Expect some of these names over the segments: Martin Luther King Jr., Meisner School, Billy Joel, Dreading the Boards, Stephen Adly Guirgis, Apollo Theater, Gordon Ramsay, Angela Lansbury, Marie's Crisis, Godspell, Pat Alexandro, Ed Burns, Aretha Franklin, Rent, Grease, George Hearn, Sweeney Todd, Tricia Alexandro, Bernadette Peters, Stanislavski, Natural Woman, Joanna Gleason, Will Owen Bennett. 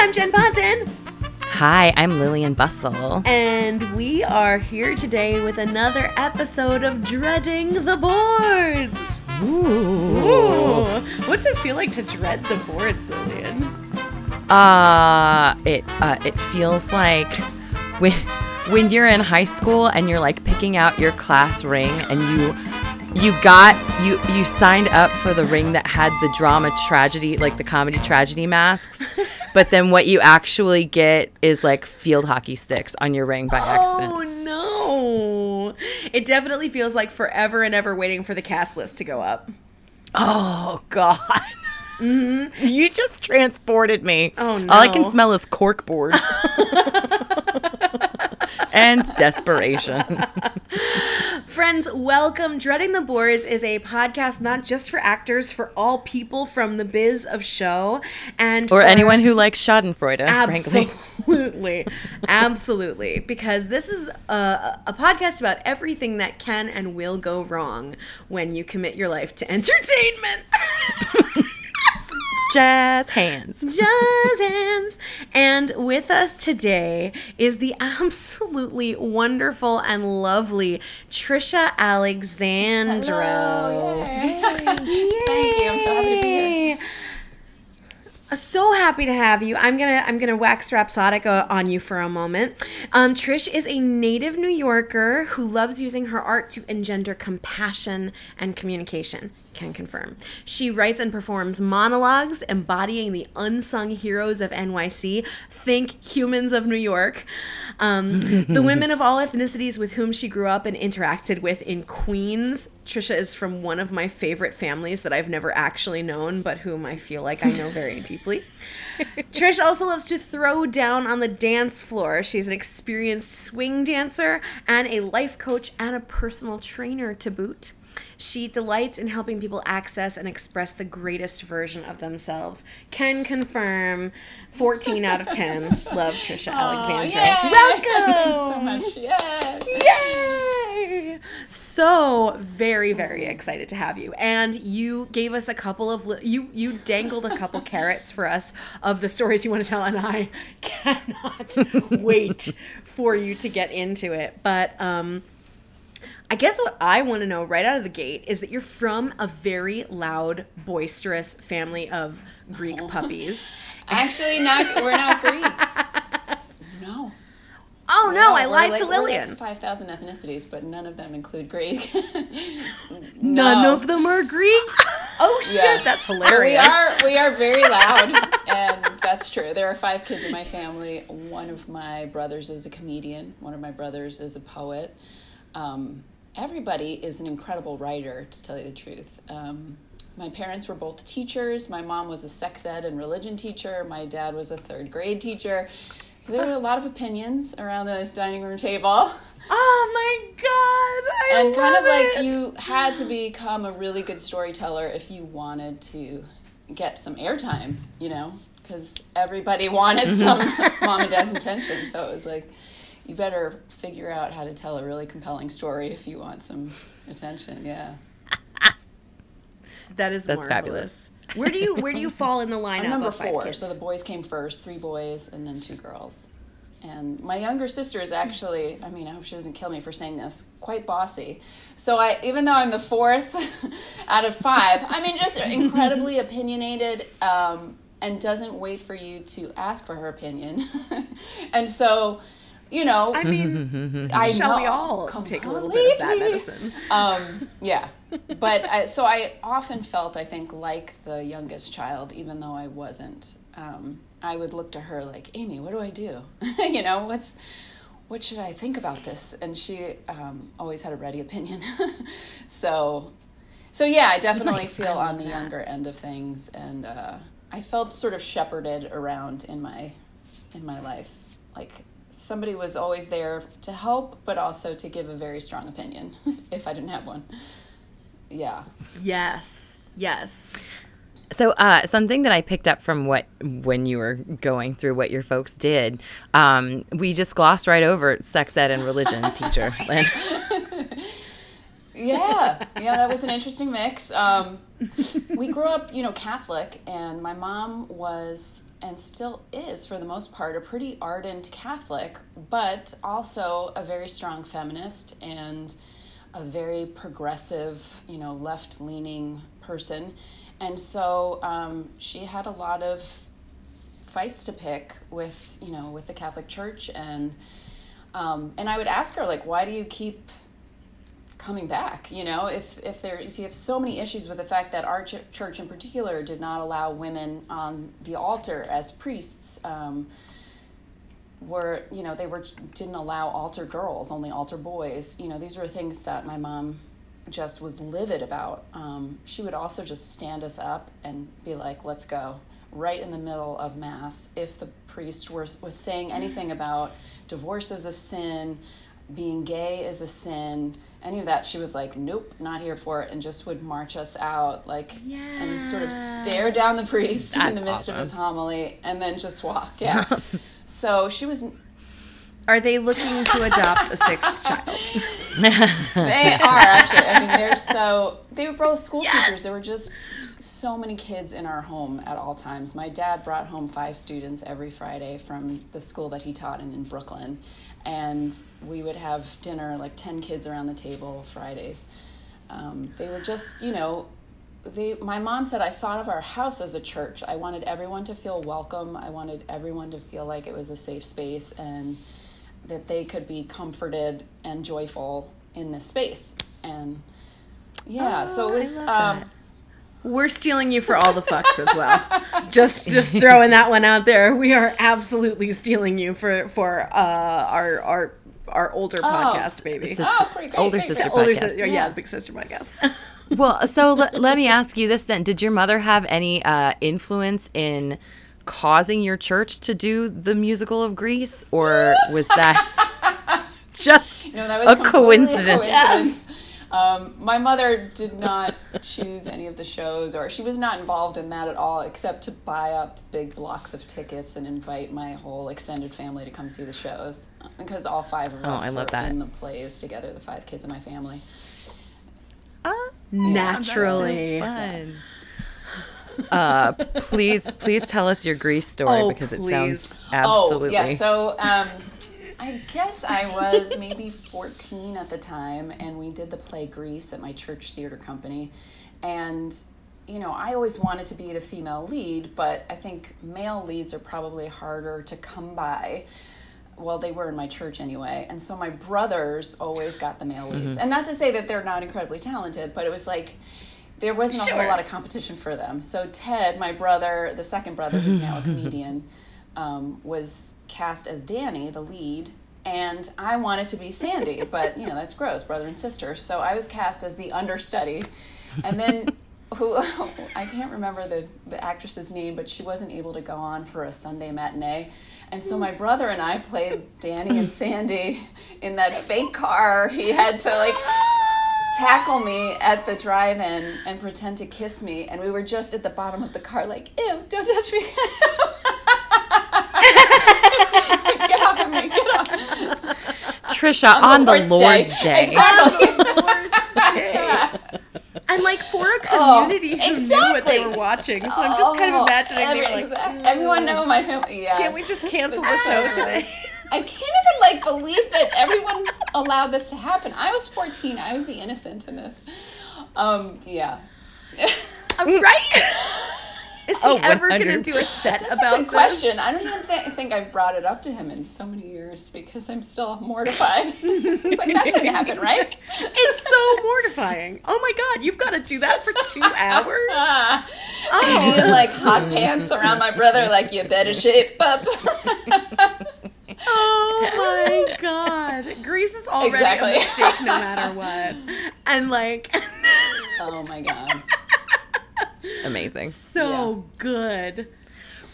Hi, I'm Jen Ponton. Hi, I'm Lillian Bustle. And we are here today with another episode of Dreading the Boards. Ooh. What's it feel like to dread the boards, Lillian? It feels like when you're in high school and you're like picking out your class ring and you signed up for the ring that had the drama tragedy, like the comedy tragedy masks, but then what you actually get is like field hockey sticks on your ring by accident. Oh no. It definitely feels like forever and ever waiting for the cast list to go up. Oh God. Mm-hmm. You just transported me. Oh no. All I can smell is corkboard. And desperation. Friends, welcome. Dreading the Boards is a podcast not just for actors, for all people from the biz of show. Or anyone who likes schadenfreude, frankly. Absolutely. Absolutely. Because this is a podcast about everything that can and will go wrong when you commit your life to entertainment. Jazz hands. And with us today is the absolutely wonderful and lovely Tricia Alexandro. Hello. Yay. Yay. Thank you. I'm so happy to be here. So happy to have you. I'm gonna wax rhapsodic on you for a moment. Trish is a native New Yorker who loves using her art to engender compassion and communication. Can confirm. She writes and performs monologues embodying the unsung heroes of NYC. Think Humans of New York. The women of all ethnicities with whom she grew up and interacted with in Queens. Tricia is from one of my favorite families that I've never actually known, but whom I feel like I know very deeply. Trish also loves to throw down on the dance floor. She's an experienced swing dancer and a life coach and a personal trainer to boot. She delights in helping people access and express the greatest version of themselves. Can confirm, 14 out of 10. Love Tricia Alexandro. Yay. Welcome! Thanks so much. Yes. Yay! So very, very excited to have you. And you gave us a couple of you dangled a couple carrots for us of the stories you want to tell, and I cannot wait for you to get into it. But I guess what I want to know right out of the gate is that you're from a very loud, boisterous family of Greek puppies. Actually, we're not Greek. No. Oh, no, I lied to Lillian. We're like 5,000 ethnicities, but none of them include Greek. None of them are Greek? Oh, shit, yeah. That's hilarious. We are very loud, and that's true. There are 5 kids in my family. One of my brothers is a comedian. One of my brothers is a poet. Everybody is an incredible writer, to tell you the truth. My parents were both teachers. My mom was a sex ed and religion teacher. My dad was a 3rd grade teacher. So there were a lot of opinions around the dining room table. Oh my God, I love it! And kind of like you had to become a really good storyteller if you wanted to get some airtime, you know, because everybody wanted some mom and dad's attention. So it was like, you better figure out how to tell a really compelling story if you want some attention. Yeah, that's marvelous. Fabulous. Where do you fall in the lineup? I'm number 4, kids? So the boys came first. 3 boys and then 2 girls. And my younger sister is actually, I mean, I hope she doesn't kill me for saying this, quite bossy. So even though I'm the 4th out of 5, I mean, just incredibly opinionated. And doesn't wait for you to ask for her opinion, and so. You know, I mean, shall we all completely. Take a little bit of that medicine? Yeah. But I often felt, I think, like the youngest child, even though I wasn't. I would look to her like, Amy, what do I do? You know, what should I think about this? And she always had a ready opinion. So yeah, I definitely feel on the younger end of things. And I felt sort of shepherded around in my life, like, somebody was always there to help, but also to give a very strong opinion if I didn't have one. Yeah. Yes. So something that I picked up from when you were going through what your folks did, we just glossed right over sex ed and religion teacher. Yeah, that was an interesting mix. We grew up, you know, Catholic, and my mom was and still is, for the most part, a pretty ardent Catholic, but also a very strong feminist and a very progressive, you know, left-leaning person. And so she had a lot of fights to pick with, you know, with the Catholic Church. And I would ask her, like, why do you keep coming back? You know, if you have so many issues with the fact that our church in particular did not allow women on the altar as priests, didn't allow altar girls, only altar boys. You know, these were things that my mom just was livid about. She would also just stand us up and be like, let's go, right in the middle of Mass. If the priest was saying anything about divorce is a sin, being gay is a sin, any of that, she was like, nope, not here for it, and just would march us out, like, yes, and sort of stare down the priest in the midst of his homily, and then just walk. Yeah. So she was... Are they looking to adopt a sixth child? They are, actually. I mean, they were both school teachers. There were just so many kids in our home at all times. My dad brought home 5 students every Friday from the school that he taught in Brooklyn. And we would have dinner, like 10 kids around the table Fridays. They were just, you know, my mom said, I thought of our house as a church. I wanted everyone to feel welcome. I wanted everyone to feel like it was a safe space and that they could be comforted and joyful in this space. And yeah, so it was... We're stealing you for all the fucks as well. Just throwing that one out there. We are absolutely stealing you for our older podcast, baby. Older sister podcast. Yeah, the big sister podcast. Well, so let me ask you this then. Did your mother have any influence in causing your church to do the musical of Grease? Or was that just a coincidence? Yes. My mother did not choose any of the shows, or she was not involved in that at all, except to buy up big blocks of tickets and invite my whole extended family to come see the shows, because all 5 of us were in the plays together, the 5 kids in my family. Naturally. So please tell us your Grease story, because it sounds absolutely... Oh, yeah, so... I guess I was maybe 14 at the time, and we did the play Grease at my church theater company. And, you know, I always wanted to be the female lead, but I think male leads are probably harder to come by. Well, they were in my church anyway. And so my brothers always got the male leads. Mm-hmm. And not to say that they're not incredibly talented, but it was like there wasn't a whole lot of competition for them. So Ted, my brother, the second brother, who's now a comedian, was cast as Danny, the lead, and I wanted to be Sandy, but, you know, that's gross, brother and sister. So I was cast as the understudy, and then I can't remember the actress's name, but she wasn't able to go on for a Sunday matinee, and so my brother and I played Danny and Sandy in that fake car. He had to, like, tackle me at the drive-in and pretend to kiss me, and we were just at the bottom of the car like, ew, don't touch me. Get off of me, get off. Tricia, on the Lord's Day. Exactly. On the Lord's Day. And like for a community who knew what they were watching. So I'm just kind of imagining they were like, everyone know my family. Yeah. Can't we just cancel the show today? I can't even like believe that everyone allowed this to happen. I was 14. I was the innocent in this. Yeah. Right? Is he ever going to do a set about this? That's a good question. I don't even think I've brought it up to him in so many years because I'm still mortified. It's like, that didn't happen, right? It's so mortifying. Oh, my God. You've got to do that for 2 hours? I need, like, hot pants around my brother, like, you better shape up. Oh, my God. Grease is already a mistake no matter what. And, like... Oh, my God. Amazing. So good.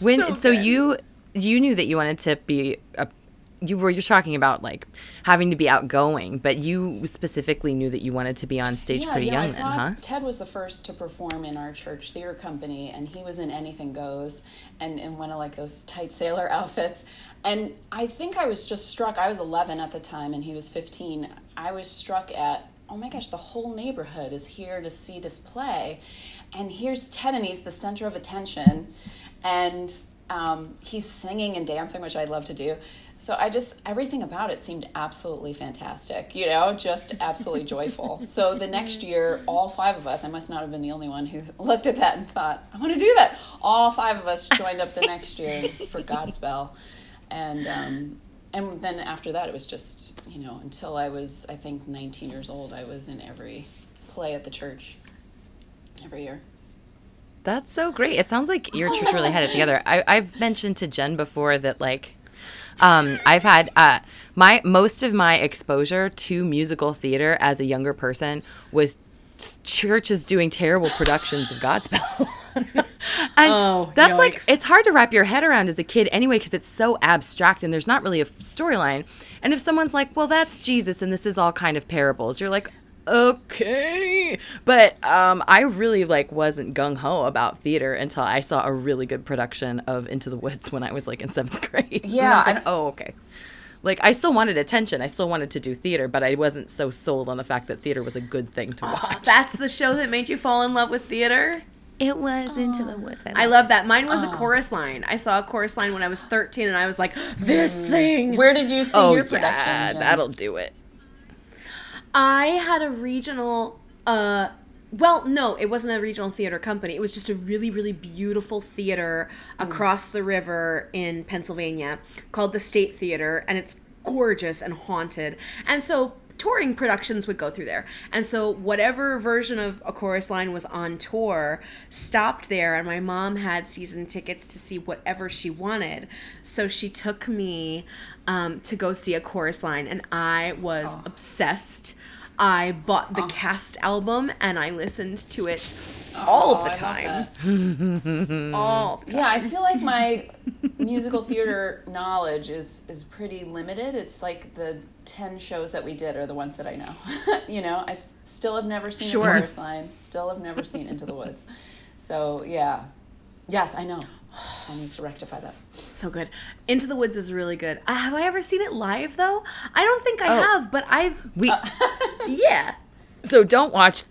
You knew that you wanted to be you're talking about like having to be outgoing, but you specifically knew that you wanted to be on stage pretty young then, huh? Ted was the first to perform in our church theater company, and he was in Anything Goes and in one of like those tight sailor outfits. And I think I was just struck. I was 11 at the time and he was 15. I was struck at, oh my gosh, the whole neighborhood is here to see this play. And here's Ted, and he's the center of attention. And He's singing and dancing, which I love to do. So I just, everything about it seemed absolutely fantastic, you know, just absolutely joyful. So the next year, all five of us, I must not have been the only one who looked at that and thought, I want to do that. All five of us joined up the next year for Godspell. And then after that, it was just, you know, until I was, I think, 19 years old, I was in every play at the church every year. That's so great. It sounds like your church really had it together. I've mentioned to Jen before that, like, I've had most of my exposure to musical theater as a younger person was churches doing terrible productions of Godspell. That's yikes. Like, it's hard to wrap your head around as a kid anyway, because it's so abstract and there's not really a storyline. And if someone's like, well, that's Jesus and this is all kind of parables, you're like, okay. But I really like wasn't gung-ho about theater until I saw a really good production of Into the Woods when I was like in seventh grade. Yeah. I was like, oh, okay. Like, I still wanted attention. I still wanted to do theater, but I wasn't so sold on the fact that theater was a good thing to watch. That's the show that made you fall in love with theater? It was Into the Woods. I love that. Mine was A Chorus Line. I saw A Chorus Line when I was 13, and I was like, this thing. Where did you see your production? Yeah, that'll do it. I had a regional, it wasn't a regional theater company. It was just a really, really beautiful theater across the river in Pennsylvania called the State Theater, and it's gorgeous and haunted. And so touring productions would go through there. And so whatever version of A Chorus Line was on tour stopped there, and my mom had season tickets to see whatever she wanted. So she took me to go see A Chorus Line, and I was obsessed. I bought the cast album, and I listened to it all the time. All the time. Yeah, I feel like my musical theater knowledge is pretty limited. It's like the 10 shows that we did are the ones that I know. You know, I still have never seen A Chorus Line, still have never seen Into the Woods. So, yeah. Yes, I know. I need to rectify that. So good. Into the Woods is really good. Have I ever seen it live, though? I don't think I have, but yeah. So don't watch,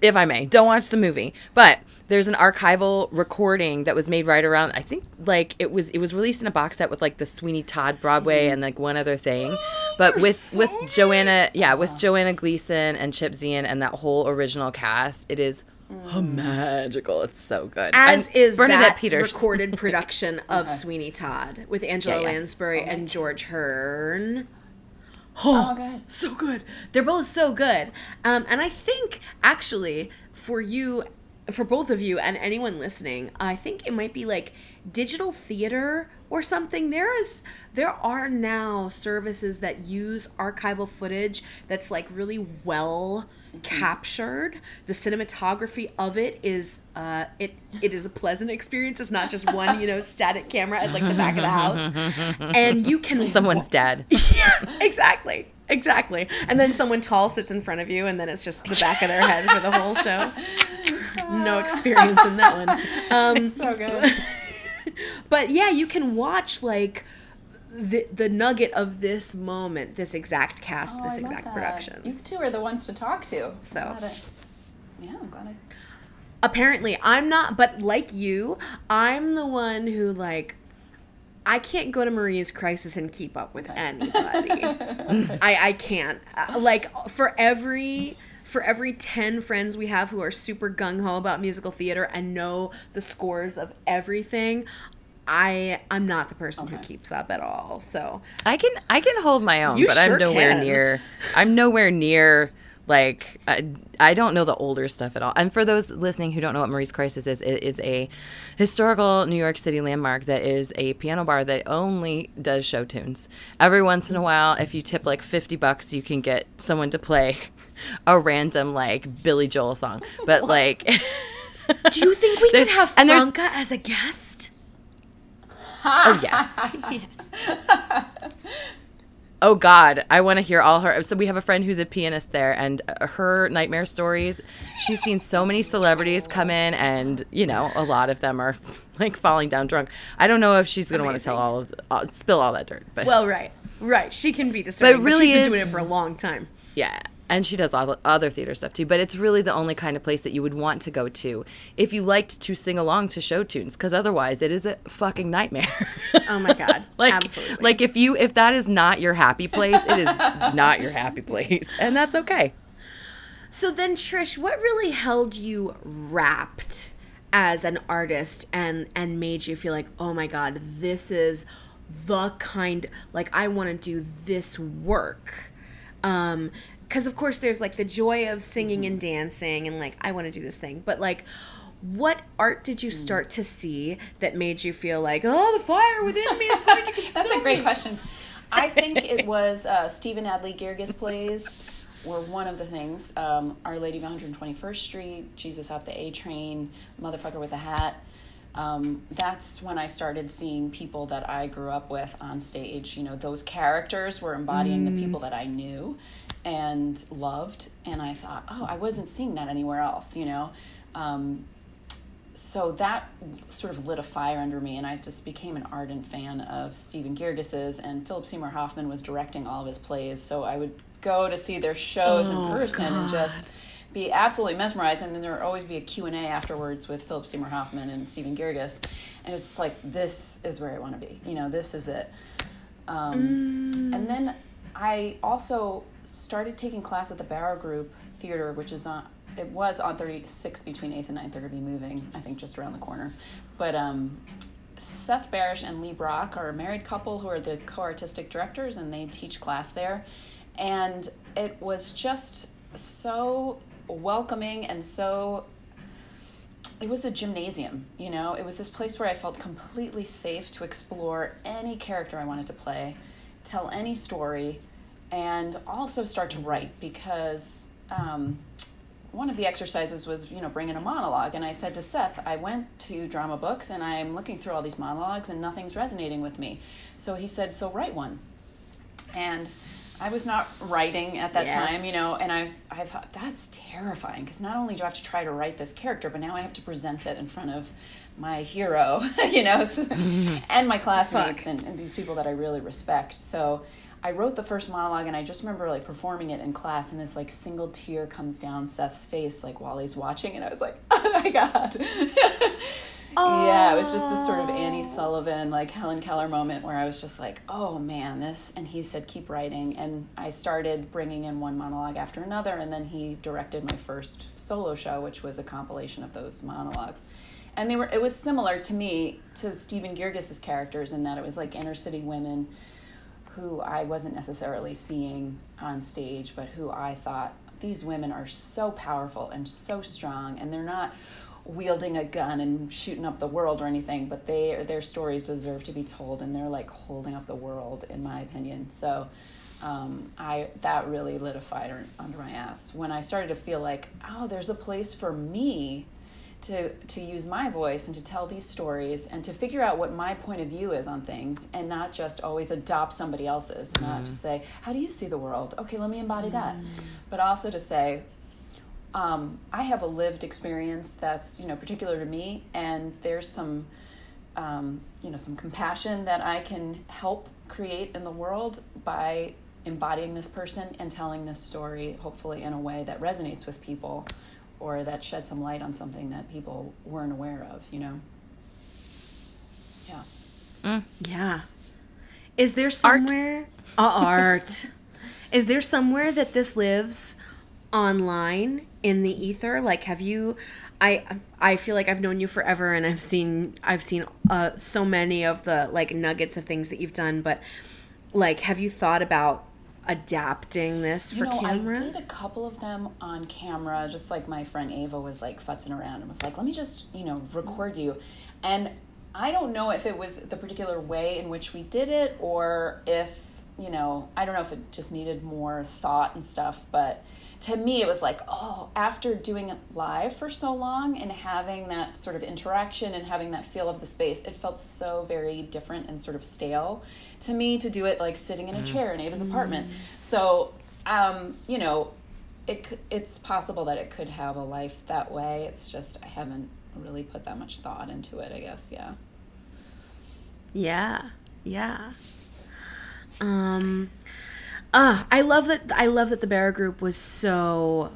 if I may, don't watch the movie. But there's an archival recording that was made right around, I think, like, it was released in a box set with, like, the Sweeney Todd Broadway and, like, one other thing. But with Joanna, with Joanna Gleason and Chip Zien and that whole original cast, it is magical. It's so good. As and is Bernadette that Peters. Recorded production of Sweeney Todd with Angela Lansbury and George Hearn. Oh, good. So good. They're both so good. And I think, actually, for both of you and anyone listening, I think it might be like digital theater or something. There are now services that use archival footage that's like really well captured. The cinematography of it is it is a pleasant experience. It's not just one, you know, static camera at like the back of the house, and you can someone's dead. Yeah, exactly. And then someone tall sits in front of you, and then it's just the back of their head for the whole show. No experience in that one. So good. But yeah, you can watch like the nugget of this moment, this exact cast, this exact production. You two are the ones to talk to. So I'm glad I. Apparently, I'm not, but like you, I'm the one who like. I can't go to Marie's Crisis and keep up with anybody. I can't. Like for every 10 friends we have who are super gung-ho about musical theater and know the scores of everything, I'm not the person who keeps up at all. So I can hold my own, but sure I'm nowhere near like I don't know the older stuff at all. And for those listening who don't know what Marie's Crisis is, it is a historical New York City landmark that is a piano bar that only does show tunes. Every once in a while, if you tip like $50, you can get someone to play a random like Billy Joel song. But like, do you think we could have Franca as a guest? Oh yes. Yes. Oh, God, I want to hear all her. So we have a friend who's a pianist there, and her nightmare stories, she's seen so many celebrities come in, and, you know, a lot of them are, like, falling down drunk. I don't know if she's going to want to tell spill all that dirt. But. Well, right. She can be disturbing, but she's been doing it for a long time. Yeah. And she does other theater stuff, too. But it's really the only kind of place that you would want to go to if you liked to sing along to show tunes. Because otherwise, it is a fucking nightmare. Oh, my God. Like, absolutely. Like, if that is not your happy place, it is not your happy place. And that's okay. So then, Trish, what really held you wrapped as an artist and made you feel like, oh, my God, this is the kind, like, I want to do this work? Because, of course, there's, like, the joy of singing and dancing and, like, I want to do this thing. But, like, what art did you start to see that made you feel like, oh, the fire within me is going to consume That's a great question. I think it was Stephen Adly Guirgis plays were one of the things. Our Lady of 121st Street, Jesus Off the A Train, Motherfucker with the Hat. That's when I started seeing people that I grew up with on stage. You know, those characters were embodying the people that I knew and loved, and I thought, oh, I wasn't seeing that anywhere else, you know? So that sort of lit a fire under me, and I just became an ardent fan of Stephen Guirgis's, and Philip Seymour Hoffman was directing all of his plays, so I would go to see their shows in person and just be absolutely mesmerized, and then there would always be a Q&A afterwards with Philip Seymour Hoffman and Stephen Guirgis, and it was just like, this is where I want to be, you know, this is it. And then I also started taking class at the Barrow Group Theater, which is it was on 36 between 8th and 9th. They're going to be moving, I think, just around the corner. But Seth Barrish and Lee Brock are a married couple who are the co-artistic directors, and they teach class there. And it was just so welcoming and so... It was a gymnasium, you know? It was this place where I felt completely safe to explore any character I wanted to play, tell any story, and also start to write, because one of the exercises was, you know, bring in a monologue. And I said to Seth, I went to drama books and I'm looking through all these monologues and nothing's resonating with me. So he said, so write one. And I was not writing at that time, you know, and I thought, that's terrifying, because not only do I have to try to write this character, but now I have to present it in front of my hero, you know, and my classmates and these people that I really respect. So I wrote the first monologue, and I just remember, like, performing it in class, and this, like, single tear comes down Seth's face, like, while he's watching, and I was like, oh, my God. Yeah, it was just this sort of Annie Sullivan, like, Helen Keller moment where I was just like, oh, man, this, and he said, keep writing, and I started bringing in one monologue after another, and then he directed my first solo show, which was a compilation of those monologues. And they were, it was similar to me, to Stephen Guirgis's characters, in that it was, like, inner-city women who I wasn't necessarily seeing on stage, but who I thought, these women are so powerful and so strong, and they're not wielding a gun and shooting up the world or anything, but they, their stories deserve to be told, and they're, like, holding up the world, in my opinion. So that really lit a fire under my ass when I started to feel like, oh, there's a place for me to use my voice and to tell these stories and to figure out what my point of view is on things, and not just always adopt somebody else's, not to say, how do you see the world? Okay, let me embody that. But also to say, I have a lived experience that's, you know, particular to me, and there's some, you know, some compassion that I can help create in the world by embodying this person and telling this story, hopefully in a way that resonates with people, or that shed some light on something that people weren't aware of, you know? Yeah. Yeah. Is there somewhere... Art. Is there somewhere that this lives online in the ether? Like, have you... I feel like I've known you forever, and I've seen so many of the, like, nuggets of things that you've done, but, like, have you thought about adapting this for camera? I did a couple of them on camera, just like my friend Ava was, like, futzing around and was like, let me just, you know, record you. And I don't know if it was the particular way in which we did it, or if, you know, I don't know if it just needed more thought and stuff, but to me it was like, oh, after doing it live for so long and having that sort of interaction and having that feel of the space, it felt so very different and sort of stale to me to do it, like, sitting in a chair in Ava's apartment. So, you know, it's possible that it could have a life that way. It's just I haven't really put that much thought into it, I guess. Yeah. I love that the Barrow Group was such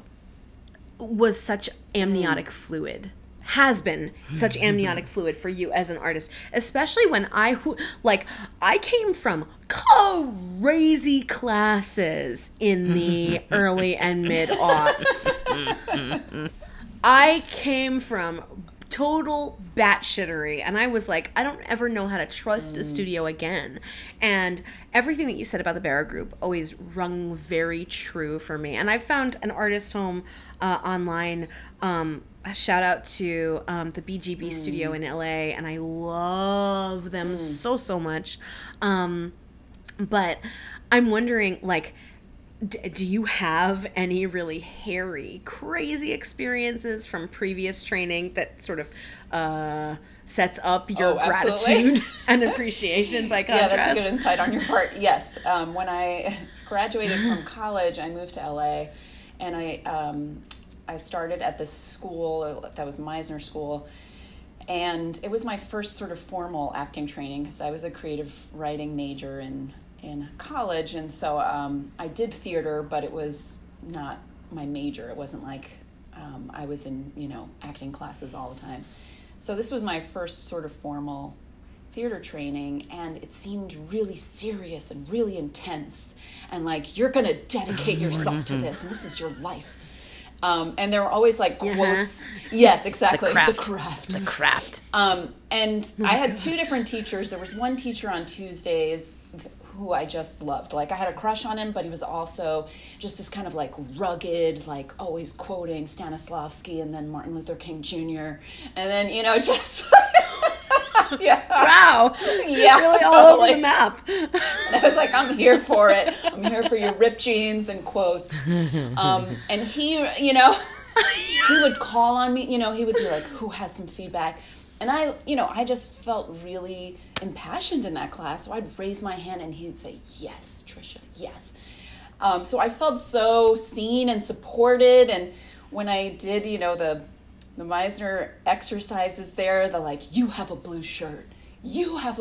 amniotic fluid. Has been such amniotic fluid for you as an artist, especially when I came from crazy classes in the early and mid-aughts. I came from total batshittery, and I was like, I don't ever know how to trust a studio again. And everything that you said about the Barrow Group always rung very true for me. And I found an artist home online. A shout out to the BGB studio in LA, and I love them so much. But I'm wondering, like, do you have any really hairy, crazy experiences from previous training that sort of sets up your gratitude and appreciation by contrast? Yeah, that's a good insight on your part. Yes. When I graduated from college, I moved to LA, and I started at this school that was Meisner School, and it was my first sort of formal acting training because I was a creative writing major in college, and so I did theater, but it was not my major. It wasn't like I was in, acting classes all the time. So this was my first sort of formal theater training, and it seemed really serious and really intense, and like, you're going to dedicate yourself to this, and this is your life. And there were always like quotes. Yes, exactly. The craft. And I had two different teachers. There was one teacher on Tuesdays who I just loved. Like, I had a crush on him, but he was also just this kind of like rugged, like always quoting Stanislavski and then Martin Luther King Jr. And then, just yeah. Wow. Yeah. Really all over the map. And I was like, I'm here for it. I'm here for your ripped jeans and quotes. And he, he would call on me, he would be like, who has some feedback? And I, I just felt really impassioned in that class. So I'd raise my hand and he'd say, yes, Tricia, yes. So I felt so seen and supported. And when I did, the Meisner exercises there, the like, you have a blue shirt. Look at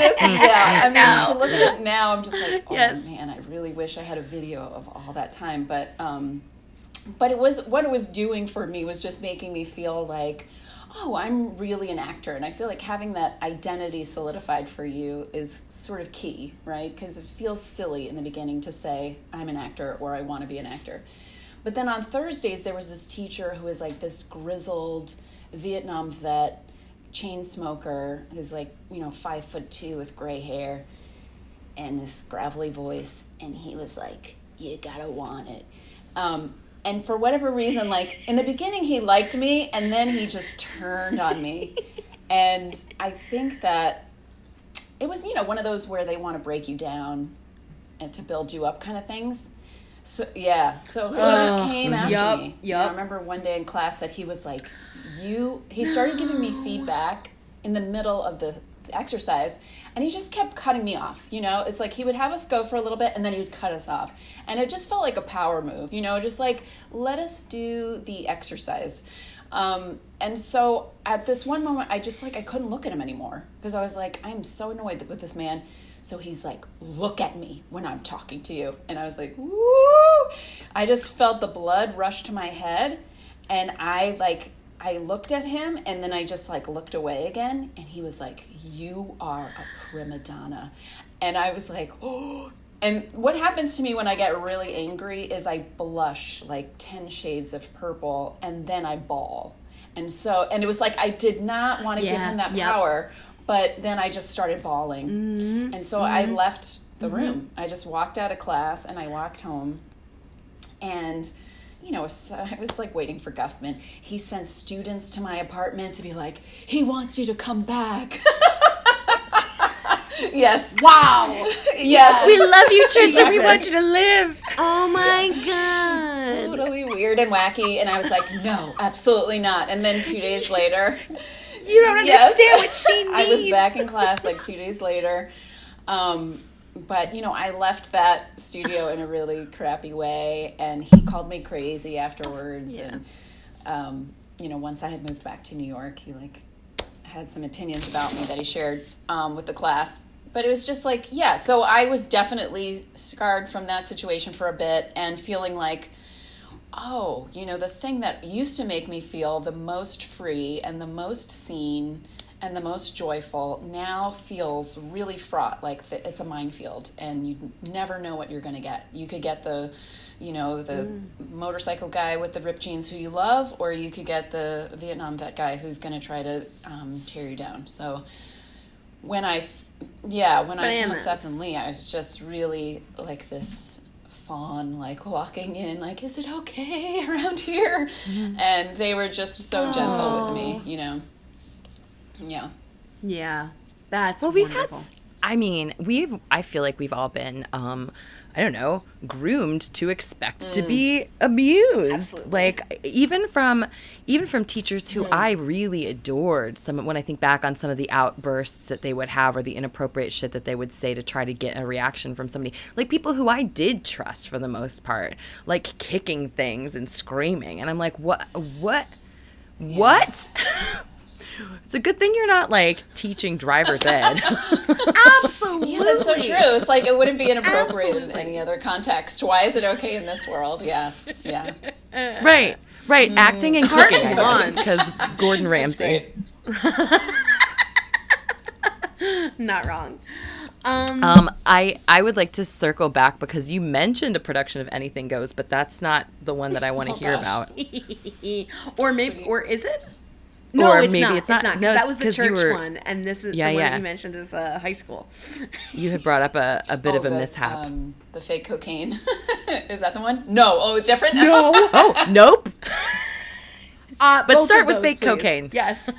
it now, I'm just like, man, I really wish I had a video of all that time. But it was, what it was doing for me was just making me feel like, I'm really an actor. And I feel like having that identity solidified for you is sort of key, right? Because it feels silly in the beginning to say, I'm an actor, or I want to be an actor. But then on Thursdays, there was this teacher who was like this grizzled Vietnam vet, chain smoker, who's like, 5'2" with gray hair and this gravelly voice. And he was like, you gotta want it. And for whatever reason, like in the beginning, he liked me, and then he just turned on me. And I think that it was, one of those where they want to break you down and to build you up kind of things. So he just came after me. Yep. I remember one day in class that he was like, he started giving me feedback in the middle of the exercise, and he just kept cutting me off, It's like he would have us go for a little bit, and then he would cut us off. And it just felt like a power move, just like, let us do the exercise. And so at this one moment, I just I couldn't look at him anymore, because I was like, I'm so annoyed with this man. So he's like, look at me when I'm talking to you. And I was like, woo! I just felt the blood rush to my head. And I looked at him, and then I just looked away again. And he was like, you are a prima donna. And I was like, oh. And what happens to me when I get really angry is I blush like 10 shades of purple, and then I bawl. And it was like, I did not want to give him that power. But then I just started bawling. Mm-hmm. And so I left the room. I just walked out of class, and I walked home. And, I was like waiting for Guffman. He sent students to my apartment to be like, he wants you to come back. Yes. Wow. Yes. We love you, Tricia. We want you to live. Oh, my God. Totally weird and wacky. And I was like, no, absolutely not. And then 2 days later... You don't understand what she needs. I was back in class 2 days later. But, I left that studio in a really crappy way. And he called me crazy afterwards. Yeah. And, once I had moved back to New York, he had some opinions about me that he shared with the class. But it was just like, yeah, so I was definitely scarred from that situation for a bit and feeling like, oh, you know, the thing that used to make me feel the most free and the most seen and the most joyful now feels really fraught, like it's a minefield and you never know what you're going to get. You could get the, you know, the motorcycle guy with the ripped jeans who you love, or you could get the Vietnam vet guy who's going to try to tear you down. So when I found Seth and Lee, I was just really like this fawn, like walking in, like, is it okay around here? Mm-hmm. And they were just so gentle with me, you know. Yeah. That's wonderful. I feel like we've all been, groomed to expect to be abused. Absolutely. Like even from teachers who I really adored. When I think back on some of the outbursts that they would have or the inappropriate shit that they would say to try to get a reaction from somebody, like people who I did trust for the most part, like kicking things and screaming. And I'm like, what? It's a good thing you're not, like, teaching driver's ed. Absolutely. Yeah, that's so true. It's like it wouldn't be inappropriate in any other context. Why is it okay in this world? Yes. Yeah. Right. Acting and cooking, I guess, because Gordon Ramsay. Not wrong. I would like to circle back because you mentioned a production of Anything Goes, but that's not the one that I want to hear about. Or is it? No, or it's not. No, that was the church one, and this is the one you mentioned is high school. You had brought up a bit of a mishap. The fake cocaine. Is that the one? No. Oh, different? No. Oh, nope. But start with fake cocaine. Yes.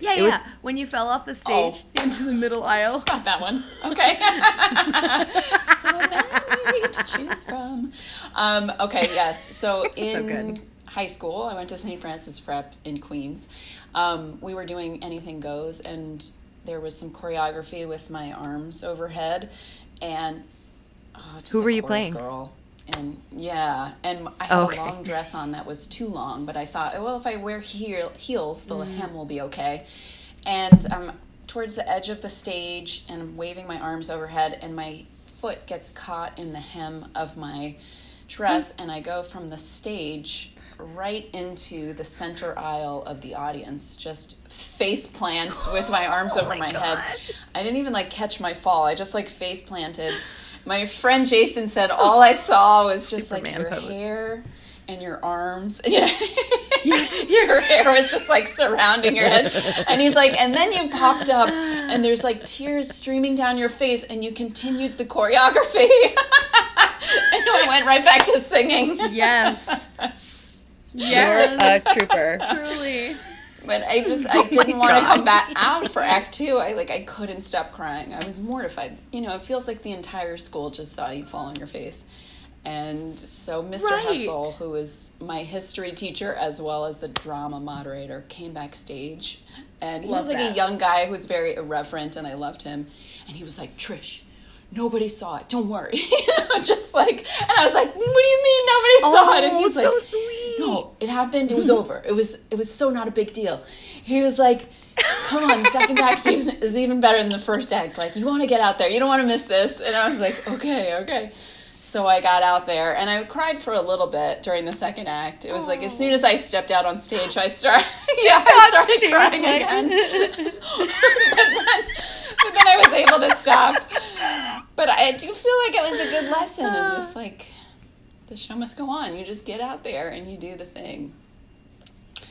Yeah, was, when you fell off the stage into the middle aisle. Got that one. Okay. So many to choose from. Okay, yes. So so good. High school, I went to St. Francis Prep in Queens. We were doing Anything Goes, and there was some choreography with my arms overhead. And who were you playing? Girl. And I had a long dress on that was too long, but I thought, if I wear heels, the hem will be okay. And I'm towards the edge of the stage, and I'm waving my arms overhead, and my foot gets caught in the hem of my dress, and I go from the stage right into the center aisle of the audience, just face plant with my arms over my head. I didn't even catch my fall. I just face planted. My friend Jason said all I saw was just Superman pose. Hair and your arms. Your hair was just surrounding your head. And he's like, and then you popped up and there's tears streaming down your face and you continued the choreography. And I went right back to singing. Yes. Yes. You're a trooper. Truly. But I didn't want to come back out for act two. I couldn't stop crying. I was mortified. You know, it feels like the entire school just saw you fall on your face. And so Mr. Hessel, who was my history teacher as well as the drama moderator, came backstage. And he was a young guy who was very irreverent, and I loved him. And he was like, Trish, nobody saw it. Don't worry. And I was like, what do you mean nobody saw it? And he's so sweet. No, it happened. It was over. It was so not a big deal. He was like, come on, second act is even better than the first act. You want to get out there. You don't want to miss this. And I was like, okay. So I got out there, and I cried for a little bit during the second act. It was as soon as I stepped out on stage, I started crying again. But then I was able to stop. But I do feel like it was a good lesson, and just the show must go on. You just get out there and you do the thing.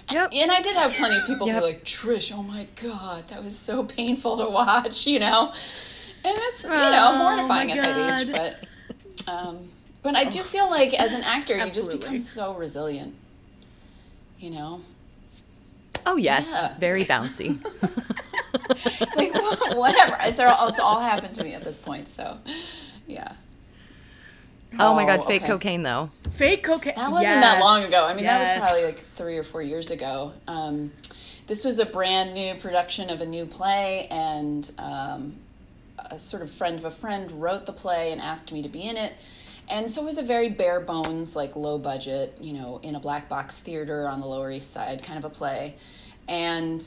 Yep. And I did have plenty of people be like, Trish, oh my God, that was so painful to watch, you know. And it's, mortifying at that age, but... but I do feel like as an actor, you just become so resilient, you know? Oh, yes. Yeah. Very bouncy. It's whatever. It's all happened to me at this point. So, yeah. Oh, my God. Fake cocaine, though. Fake cocaine. That wasn't that long ago. I mean, that was probably 3 or 4 years ago. This was a brand new production of a new play, and... a sort of friend of a friend wrote the play and asked me to be in it. And so it was a very bare bones, low budget, in a black box theater on the Lower East Side kind of a play. and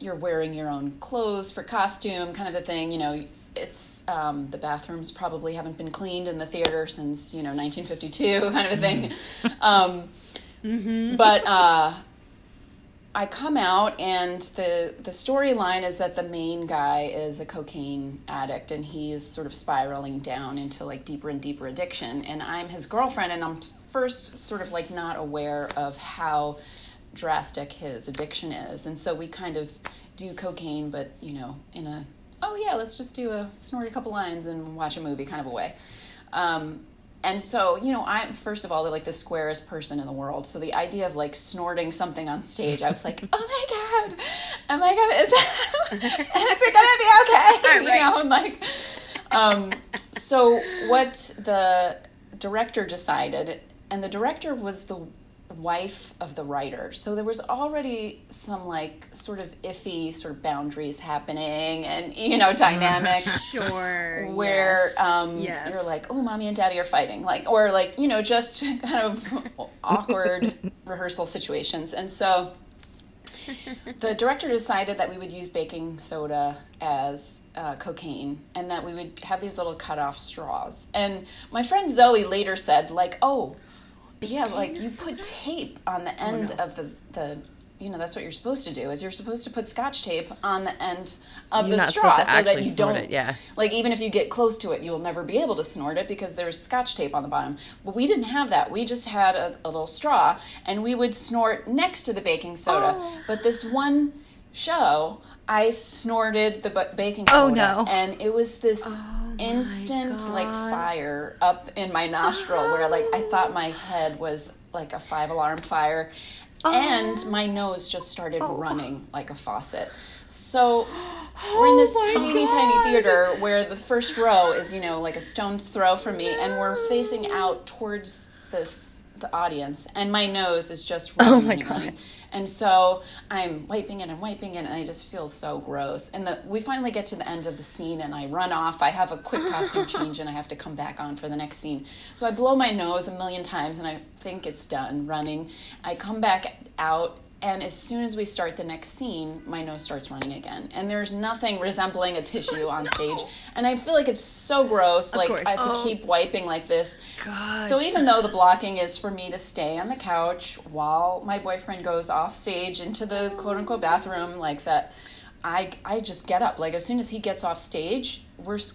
you're wearing your own clothes for costume, kind of a thing. You know, it's the bathrooms probably haven't been cleaned in the theater since 1952, kind of a thing. But I come out, and the storyline is that the main guy is a cocaine addict, and he is sort of spiraling down into like deeper and deeper addiction. And I'm his girlfriend, and I'm first sort of like not aware of how drastic his addiction is. And so we kind of do cocaine, but in a, oh yeah, let's just do a snort a couple lines and watch a movie kind of a way. And so, I'm, first of all, they're like the squarest person in the world. So the idea of like snorting something on stage, I was like, oh my God, is it going to be okay? And like, so what the director decided, and the director was the wife of the writer. So there was already some like sort of iffy sort of boundaries happening and, dynamic. Sure. Where you're like, oh, mommy and daddy are fighting. Or just kind of awkward rehearsal situations. And so the director decided that we would use baking soda as cocaine, and that we would have these little cut off straws. And my friend Zoe later said like, oh, yeah, like you put tape on the end of the that's what you're supposed to do, is you're supposed to put Scotch tape on the end of the straw so that you don't like, even if you get close to it, you'll never be able to snort it because there's Scotch tape on the bottom. But we didn't have that. We just had a little straw, and we would snort next to the baking soda. Oh. But this one show, I snorted the baking soda, and it was this instant like fire up in my nostril where like I thought my head was like a 5-alarm fire, and my nose just started running like a faucet. So we're in this tiny theater where the first row is like a stone's throw from me, and we're facing out towards the audience, and my nose is just running. And so I'm wiping it, and I just feel so gross. And we finally get to the end of the scene, and I run off. I have a quick costume change, and I have to come back on for the next scene. So I blow my nose 1,000,000 times, and I think it's done running. I come back out, and as soon as we start the next scene, my nose starts running again. And there's nothing resembling a tissue on stage. And I feel like it's so gross. Of course. I have to keep wiping like this. God. So even though the blocking is for me to stay on the couch while my boyfriend goes off stage into the quote-unquote bathroom like that, I just get up. Like, as soon as he gets off stage,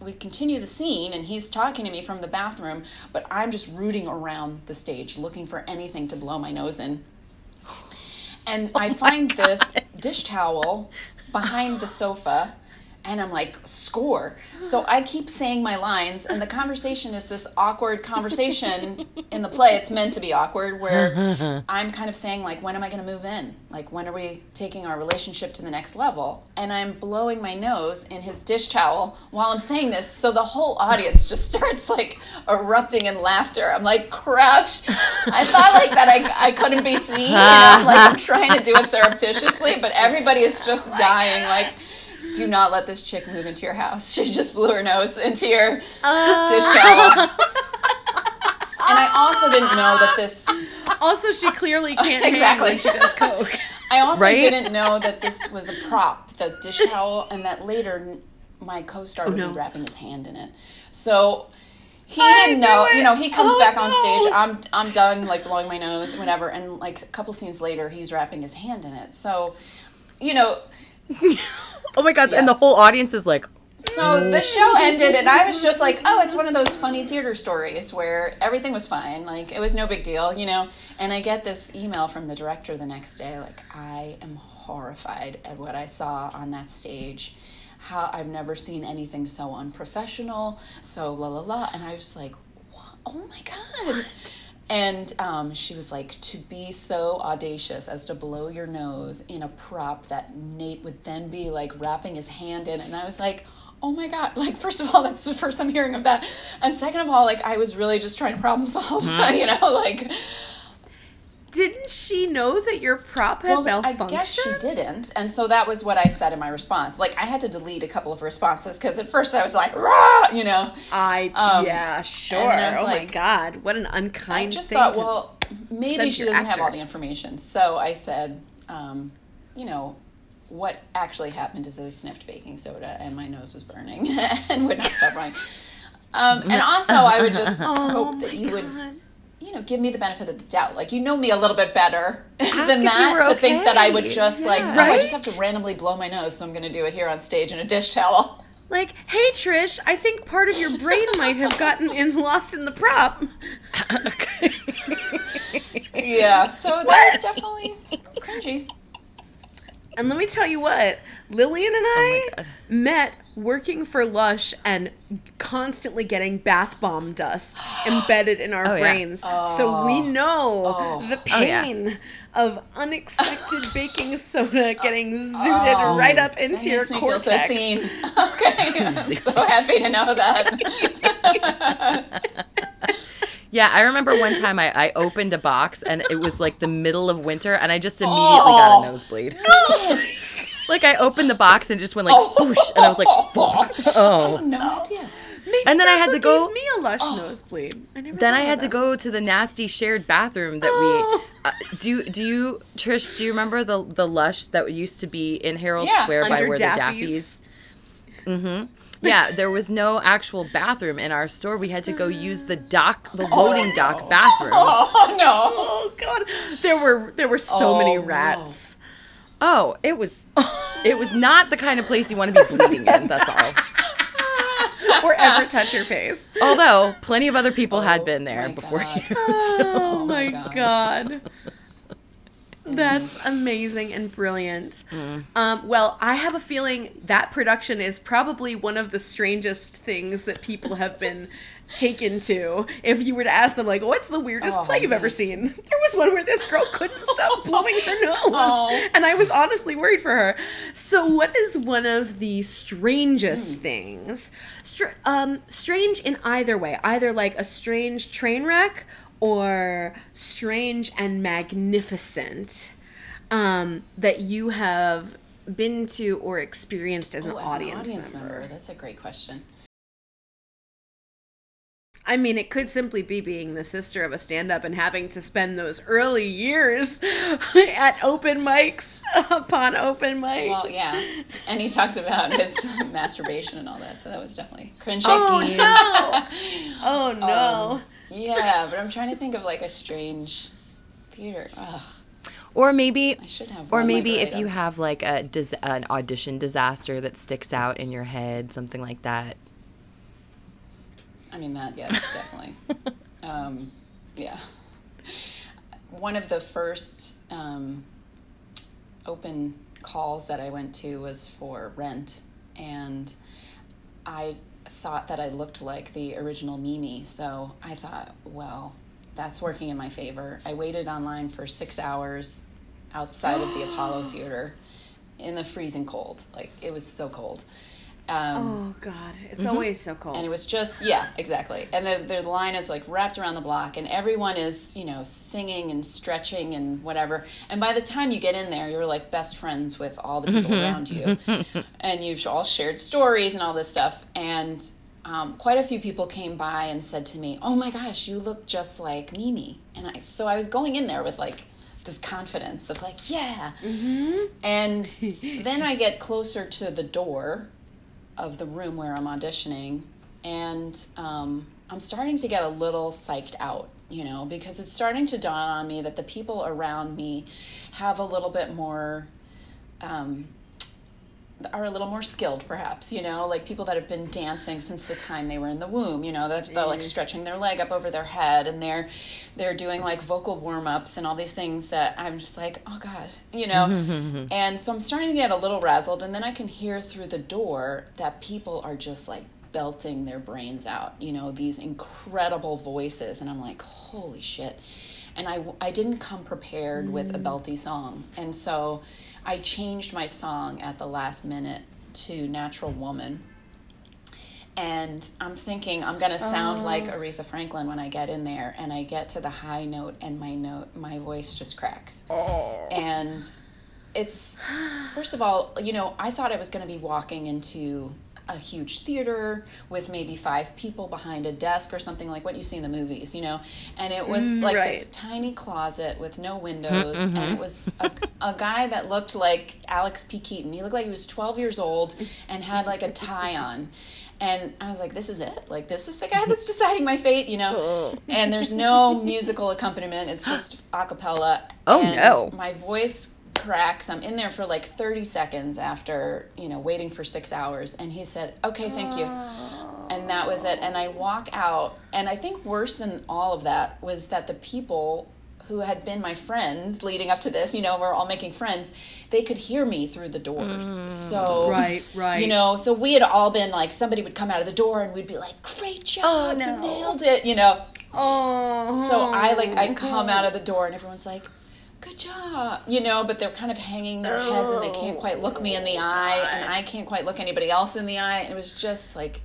we continue the scene, and he's talking to me from the bathroom. But I'm just rooting around the stage looking for anything to blow my nose in. And I find this dish towel behind the sofa, and I'm like, score. So I keep saying my lines, and the conversation is this awkward conversation in the play. It's meant to be awkward, where I'm kind of saying, like, when am I going to move in? Like, when are we taking our relationship to the next level? And I'm blowing my nose in his dish towel while I'm saying this. So the whole audience just starts, like, erupting in laughter. I'm like, crouch. I thought, like, that I couldn't be seen. And I'm like, I'm trying to do it surreptitiously, but everybody is just dying, like, do not let this chick move into your house. She just blew her nose into your dish towel. And I also didn't know that this... Also, she clearly can't handle when she does coke. I also didn't know that this was a prop, the dish towel, and that later my co-star would be wrapping his hand in it. So... He didn't know, he comes back on stage, I'm done, like, blowing my nose, whatever, and, like, a couple scenes later, he's wrapping his hand in it. So, oh my God, yeah. And the whole audience is like... So the show ended, and I was just like, oh, it's one of those funny theater stories where everything was fine, like, it was no big deal, and I get this email from the director the next day, like, I am horrified at what I saw on that stage. How I've never seen anything so unprofessional, so la la la. And I was like, what? Oh my God. What? And she was like, to be so audacious as to blow your nose in a prop that Nate would then be like wrapping his hand in. And I was like, oh my God, like, first of all, that's the first I'm hearing of that. And second of all, like, I was really just trying to problem solve, like. Didn't she know that your prop had malfunctioned? I guess she didn't. And so that was what I said in my response. Like, I had to delete a couple of responses because at first I was like, rah, yeah, sure. Oh, like, my God. What an unkind thing. I just thought, maybe she doesn't have all the information. So I said, you know, what actually happened is I sniffed baking soda and my nose was burning and would not stop running. And also I would just hope that you would, you know, give me the benefit of the doubt. Like, you know me a little bit better than that to think that I would just I just have to randomly blow my nose. So I'm going to do it here on stage in a dish towel. Like, hey, Trish, I think part of your brain might have gotten lost in the prop. Yeah, so that's definitely cringy. And let me tell you what, Lillian and I met working for Lush and constantly getting bath bomb dust embedded in our brains. Yeah. Oh. So we know the pain of unexpected baking soda getting zooted right up into your cortex. That makes me feel so seen. Okay, I'm so happy to know that. Yeah, I remember one time I opened a box and it was like the middle of winter and I just immediately got a nosebleed. Like, I opened the box and it just went like whoosh and I was like, fuck. Oh. I had no idea. Maybe and then I had to go. Gave me a Lush nosebleed. I never then I had to go to the nasty shared bathroom that we. Do you, Trish? Do you remember the Lush that used to be in Herald Square by where Daffy's? The Daffy's? Mm-hmm. Yeah, there was no actual bathroom in our store. We had to go use the dock, the loading dock bathroom. Oh no! Oh god! There were so many rats. No. Oh, it was not the kind of place you want to be bleeding in. That's all. Or ever touch your face. Although plenty of other people had been there before you. So. Oh my god. That's amazing and brilliant. Mm. Well, I have a feeling that production is probably one of the strangest things that people have been taken to. If you were to ask them, like, what's the weirdest play you've ever seen? There was one where this girl couldn't stop blowing her nose. And I was honestly worried for her. So what is one of the strangest things? Strange in either way. Either like a strange train wreck or strange and magnificent that you have been to or experienced as an audience member? That's a great question. I mean, it could simply be being the sister of a stand-up and having to spend those early years at open mics upon open mics. Well, yeah. And he talks about his masturbation and all that, so that was definitely cringy. Oh, no. Yeah, but I'm trying to think of like a strange theater. Ugh. Or maybe if you have like an audition disaster that sticks out in your head, something like that. I mean that's definitely. Yeah. One of the first open calls that I went to was for Rent, and I thought that I looked like the original Mimi, so I thought, well, that's working in my favor. I waited online for 6 hours outside of the Apollo Theater in the freezing cold. Like, it was so cold. Oh god, it's always so cold. And it was just exactly. And the line is like wrapped around the block, and everyone is, you know, singing and stretching and whatever. And by the time you get in there, you're like best friends with all the people around you, and you've all shared stories and all this stuff. And quite a few people came by and said to me, "Oh my gosh, you look just like Mimi." And I was going in there with like this confidence of like, yeah. And then I get closer to the door of the room where I'm auditioning, and I'm starting to get a little psyched out, you know, because it's starting to dawn on me that the people around me have a little bit more, are a little more skilled perhaps, you know, like people that have been dancing since the time they were in the womb, you know, they're like stretching their leg up over their head, and they're doing like vocal warm-ups and all these things that I'm just like, oh god, you know. And so I'm starting to get a little razzled, and then I can hear through the door that people are just like belting their brains out, you know, these incredible voices, and I'm like, holy shit. And I didn't come prepared with a belty song, and so I changed my song at the last minute to Natural Woman. And I'm thinking I'm going to sound like Aretha Franklin when I get in there, and I get to the high note and my voice just cracks. Oh. And it's, first of all, you know, I thought I was going to be walking into a huge theater with maybe 5 people behind a desk or something like what you see in the movies, you know? And it was like this tiny closet with no windows. Mm-hmm. And it was a guy that looked like Alex P. Keaton. He looked like he was 12 years old and had like a tie on. And I was like, this is it? Like, this is the guy that's deciding my fate, you know? And there's no musical accompaniment. It's just a cappella. Oh, and no. My voice cracks. I'm in there for like 30 seconds after, you know, waiting for 6 hours. And he said, okay, thank you. And that was it. And I walk out. And I think worse than all of that was that the people who had been my friends leading up to this, you know, we're all making friends, they could hear me through the door. So, right. You know, so we had all been like, somebody would come out of the door and we'd be like, great job, you nailed it, you know. Oh. So I come out of the door and everyone's like, good job, you know, but they're kind of hanging their heads and they can't quite look me in the eye and I can't quite look anybody else in the eye. It was just like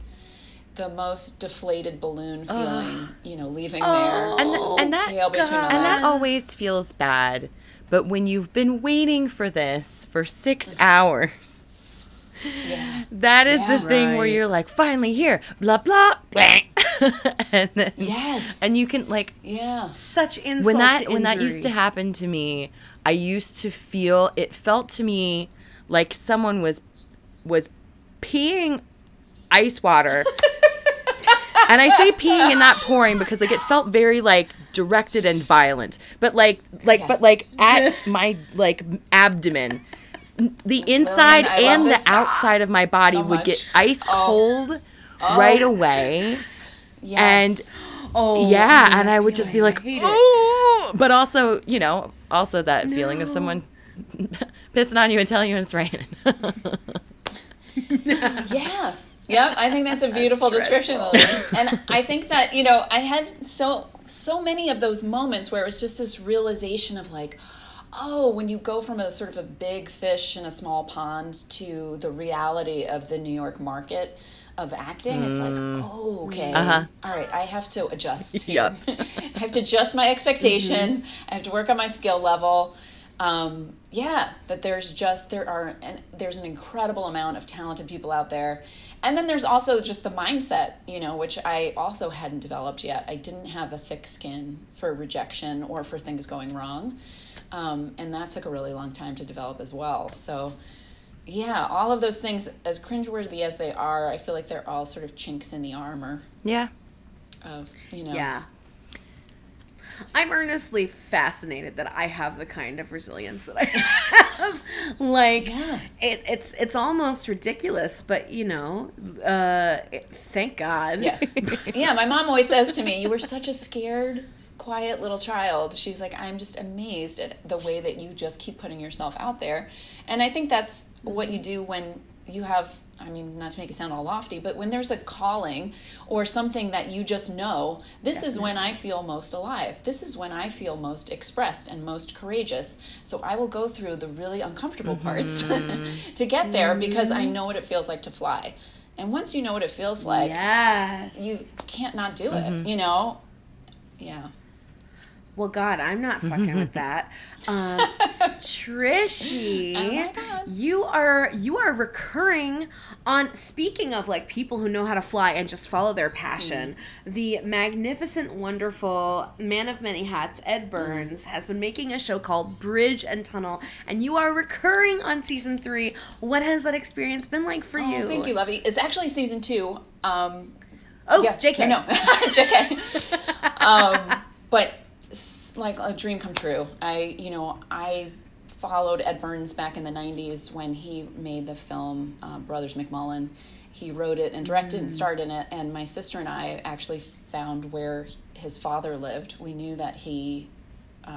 the most deflated balloon feeling, you know, leaving there. And that always feels bad. But when you've been waiting for this for 6 hours, that is the thing where you're like, finally here, blah, blah, blah. And then, and you can like, such insult when that injury. When that used to happen to me, I used to feel, it felt to me like someone was peeing ice water. And I say peeing and not pouring because like it felt very like directed and violent, but like but like at my like abdomen, the inside and the outside of my body would get ice cold right away. And and I would just be like, oh, but also, you know, also that feeling of someone pissing on you and telling you it's raining. Yep, I think that's a beautiful description. And I think that, you know, I had so many of those moments where it was just this realization of like, oh, when you go from a sort of a big fish in a small pond to the reality of the New York market of acting, it's like, oh, okay, all right, I have to adjust here. I have to adjust my expectations. I have to work on my skill level. That there's an incredible amount of talented people out there. And then there's also just the mindset, you know, which I also hadn't developed yet. I didn't have a thick skin for rejection or for things going wrong. And that took a really long time to develop as well. So, yeah, all of those things, as cringeworthy as they are, I feel like they're all sort of chinks in the armor. Yeah. Of, you know. Yeah. I'm earnestly fascinated that I have the kind of resilience that I have. Like, it's almost ridiculous, but, you know, thank God. Yes. Yeah, my mom always says to me, you were such a scared, quiet little child. She's like, I'm just amazed at the way that you just keep putting yourself out there. And I think that's what you do when you have, I mean, not to make it sound all lofty, but when there's a calling or something that you just know, this is when I feel most alive. This is when I feel most expressed and most courageous. So I will go through the really uncomfortable parts to get there because I know what it feels like to fly. And once you know what it feels like, you can't not do it, you know? Yeah. Well, God, I'm not fucking with that. Tricia, oh my God. you are recurring on, speaking of like people who know how to fly and just follow their passion, the magnificent, wonderful man of many hats, Ed Burns, has been making a show called Bridge and Tunnel, and you are recurring on season 3. What has that experience been like for you? Thank you, Lovey. It's actually season 2. JK. No, JK. But like a dream come true. I followed Ed Burns back in the 90s when he made the film Brothers McMullen. He wrote it and directed and starred in it, and my sister and I actually found where his father lived. We knew that he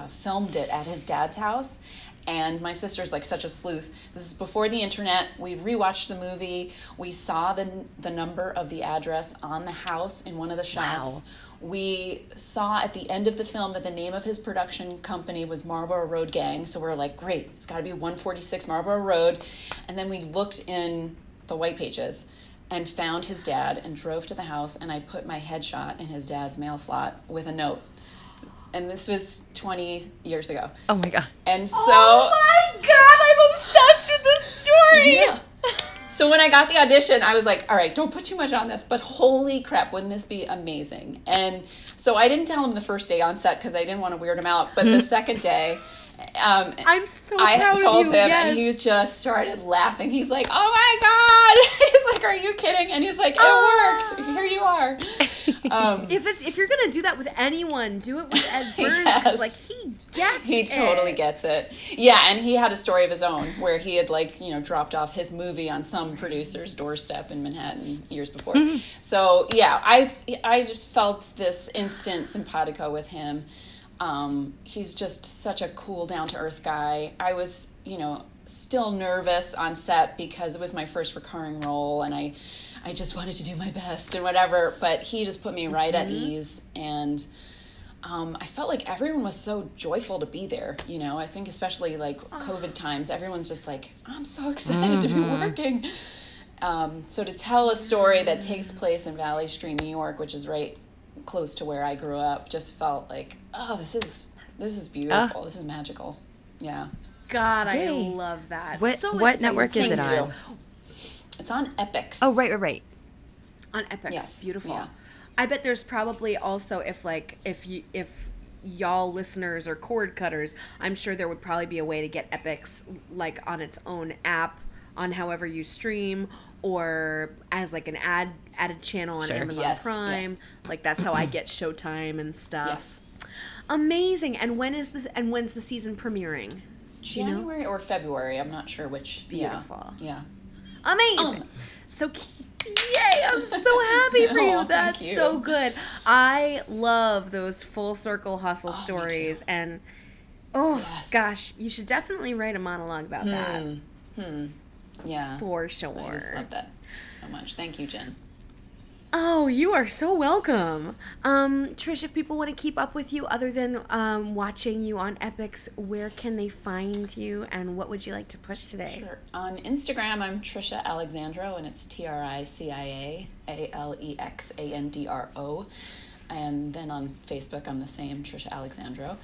filmed it at his dad's house, and my sister's like such a sleuth. This is before the internet. We rewatched the movie. We saw the number of the address on the house in one of the shots. Wow. We saw at the end of the film that the name of his production company was Marlboro Road Gang. So we're like, great, it's got to be 146 Marlboro Road. And then we looked in the white pages and found his dad and drove to the house. And I put my headshot in his dad's mail slot with a note. And this was 20 years ago. Oh, my God. And so... Oh, my God, I'm obsessed with this story. Yeah. So when I got the audition, I was like, all right, don't put too much on this, but holy crap, wouldn't this be amazing? And so I didn't tell him the first day on set because I didn't want to weird him out. But the second day, I'm so proud of you. I told him, yes. And he just started laughing. He's like, oh my God. He's like, are you kidding? And he's like, it worked. Here you are. If you're going to do that with anyone, do it with Ed Burns. Yes. Like, he totally gets it. Yeah, and he had a story of his own where he had, dropped off his movie on some producer's doorstep in Manhattan years before. Mm-hmm. So, yeah, I just felt this instant simpatico with him. He's just such a cool, down-to-earth guy. I was, still nervous on set because it was my first recurring role, and I just wanted to do my best and whatever. But he just put me right at ease, and I felt like everyone was so joyful to be there. I think especially COVID times, everyone's just like, I'm so excited to be working. So to tell a story that takes place in Valley Stream, New York, which is right close to where I grew up, just felt like, oh, this is beautiful. This is magical. Yeah. God, yay. I love that. What network is it on? It's on Epix. Oh, right. On Epix. Yes. Beautiful. Yeah. I bet there's probably also if y'all listeners are cord cutters, I'm sure there would probably be a way to get Epix on its own app on however you stream, or as an added channel on Amazon Prime. Yes. That's how I get Showtime and stuff. Yes. Amazing. And when's the season premiering? January or February, I'm not sure which. Beautiful. Yeah. Amazing. So yay, I'm so happy for you. That's so good. I love those full circle hustle stories, and gosh, you should definitely write a monologue about that. Yeah. For sure. I just love that so much. Thank you, Jen. Oh, you are so welcome. Trish, if people want to keep up with you other than watching you on Epix, where can they find you, and what would you like to push today? Sure. On Instagram, I'm Tricia Alexandro, and it's TriciaAlexandro. And then on Facebook, I'm the same, Tricia Alexandro.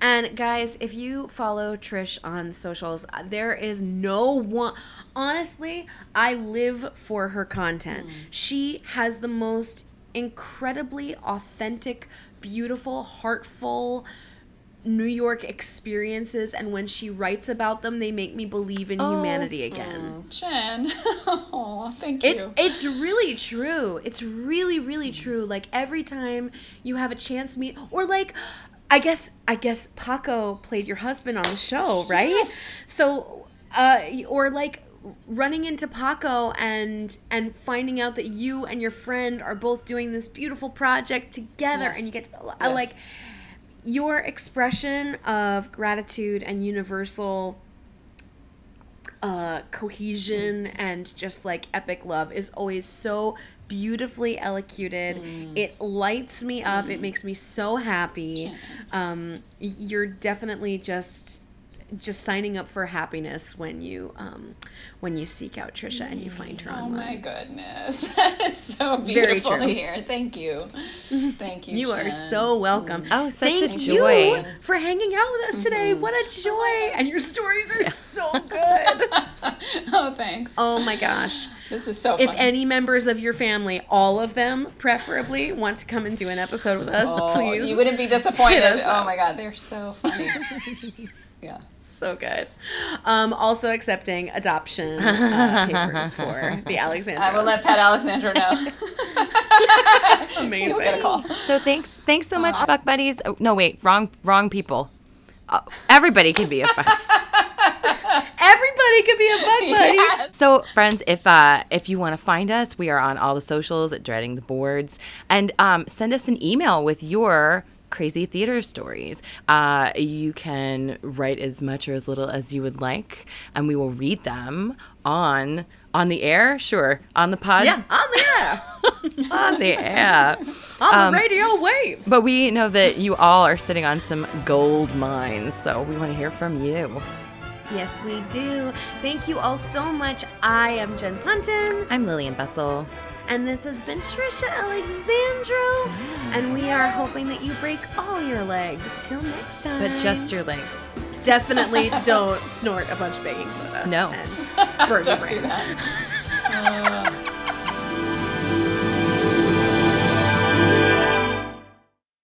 And guys, if you follow Trish on socials, there is no one. Honestly, I live for her content. She has the most incredibly authentic, beautiful, heartful New York experiences, and when she writes about them, they make me believe in humanity again. Jen, thank you. It's really true. It's really, really true. Every time you have a chance meet, or I guess Paco played your husband on the show, right? Yes. So, running into Paco and finding out that you and your friend are both doing this beautiful project together, and you get your expression of gratitude and universal cohesion and just epic love is always so beautifully elocuted. It lights me up. It makes me so happy. You're definitely just signing up for happiness when you seek out Tricia and you find her online. Oh my goodness, that is so beautiful to hear. Thank you. You Jen. Are so welcome. Oh, such a joy. Thank you for hanging out with us today. What a joy! And your stories are so good. Oh, thanks. Oh my gosh, this was so fun. If any members of your family, all of them preferably, want to come and do an episode with us, please. You wouldn't be disappointed. Oh my God, they're so funny. Yeah. So good. Also accepting adoption papers for the Alexandros. I will let Pat Alexandro know. Amazing. We'll get a call. So thanks so much, fuck buddies. Oh, no, wait, wrong people. Everybody can be a fuck. Everybody could be a fuck buddy. Yes. So, friends, if you want to find us, we are on all the socials at Dreading the Boards, and send us an email with your crazy theater stories. You can write as much or as little as you would like, and we will read them on the air. Sure, on the pod. Yeah, on the air. On the air. On the radio waves. But we know that you all are sitting on some gold mines, so we want to hear from you. Yes, we do. Thank you all so much. I am Jen Ponton. I'm Lillian Bustle. And this has been Tricia Alexandro. And we are hoping that you break all your legs. Till next time. But just your legs. Definitely don't snort a bunch of baking soda. No. And burn your brain. Don't do that.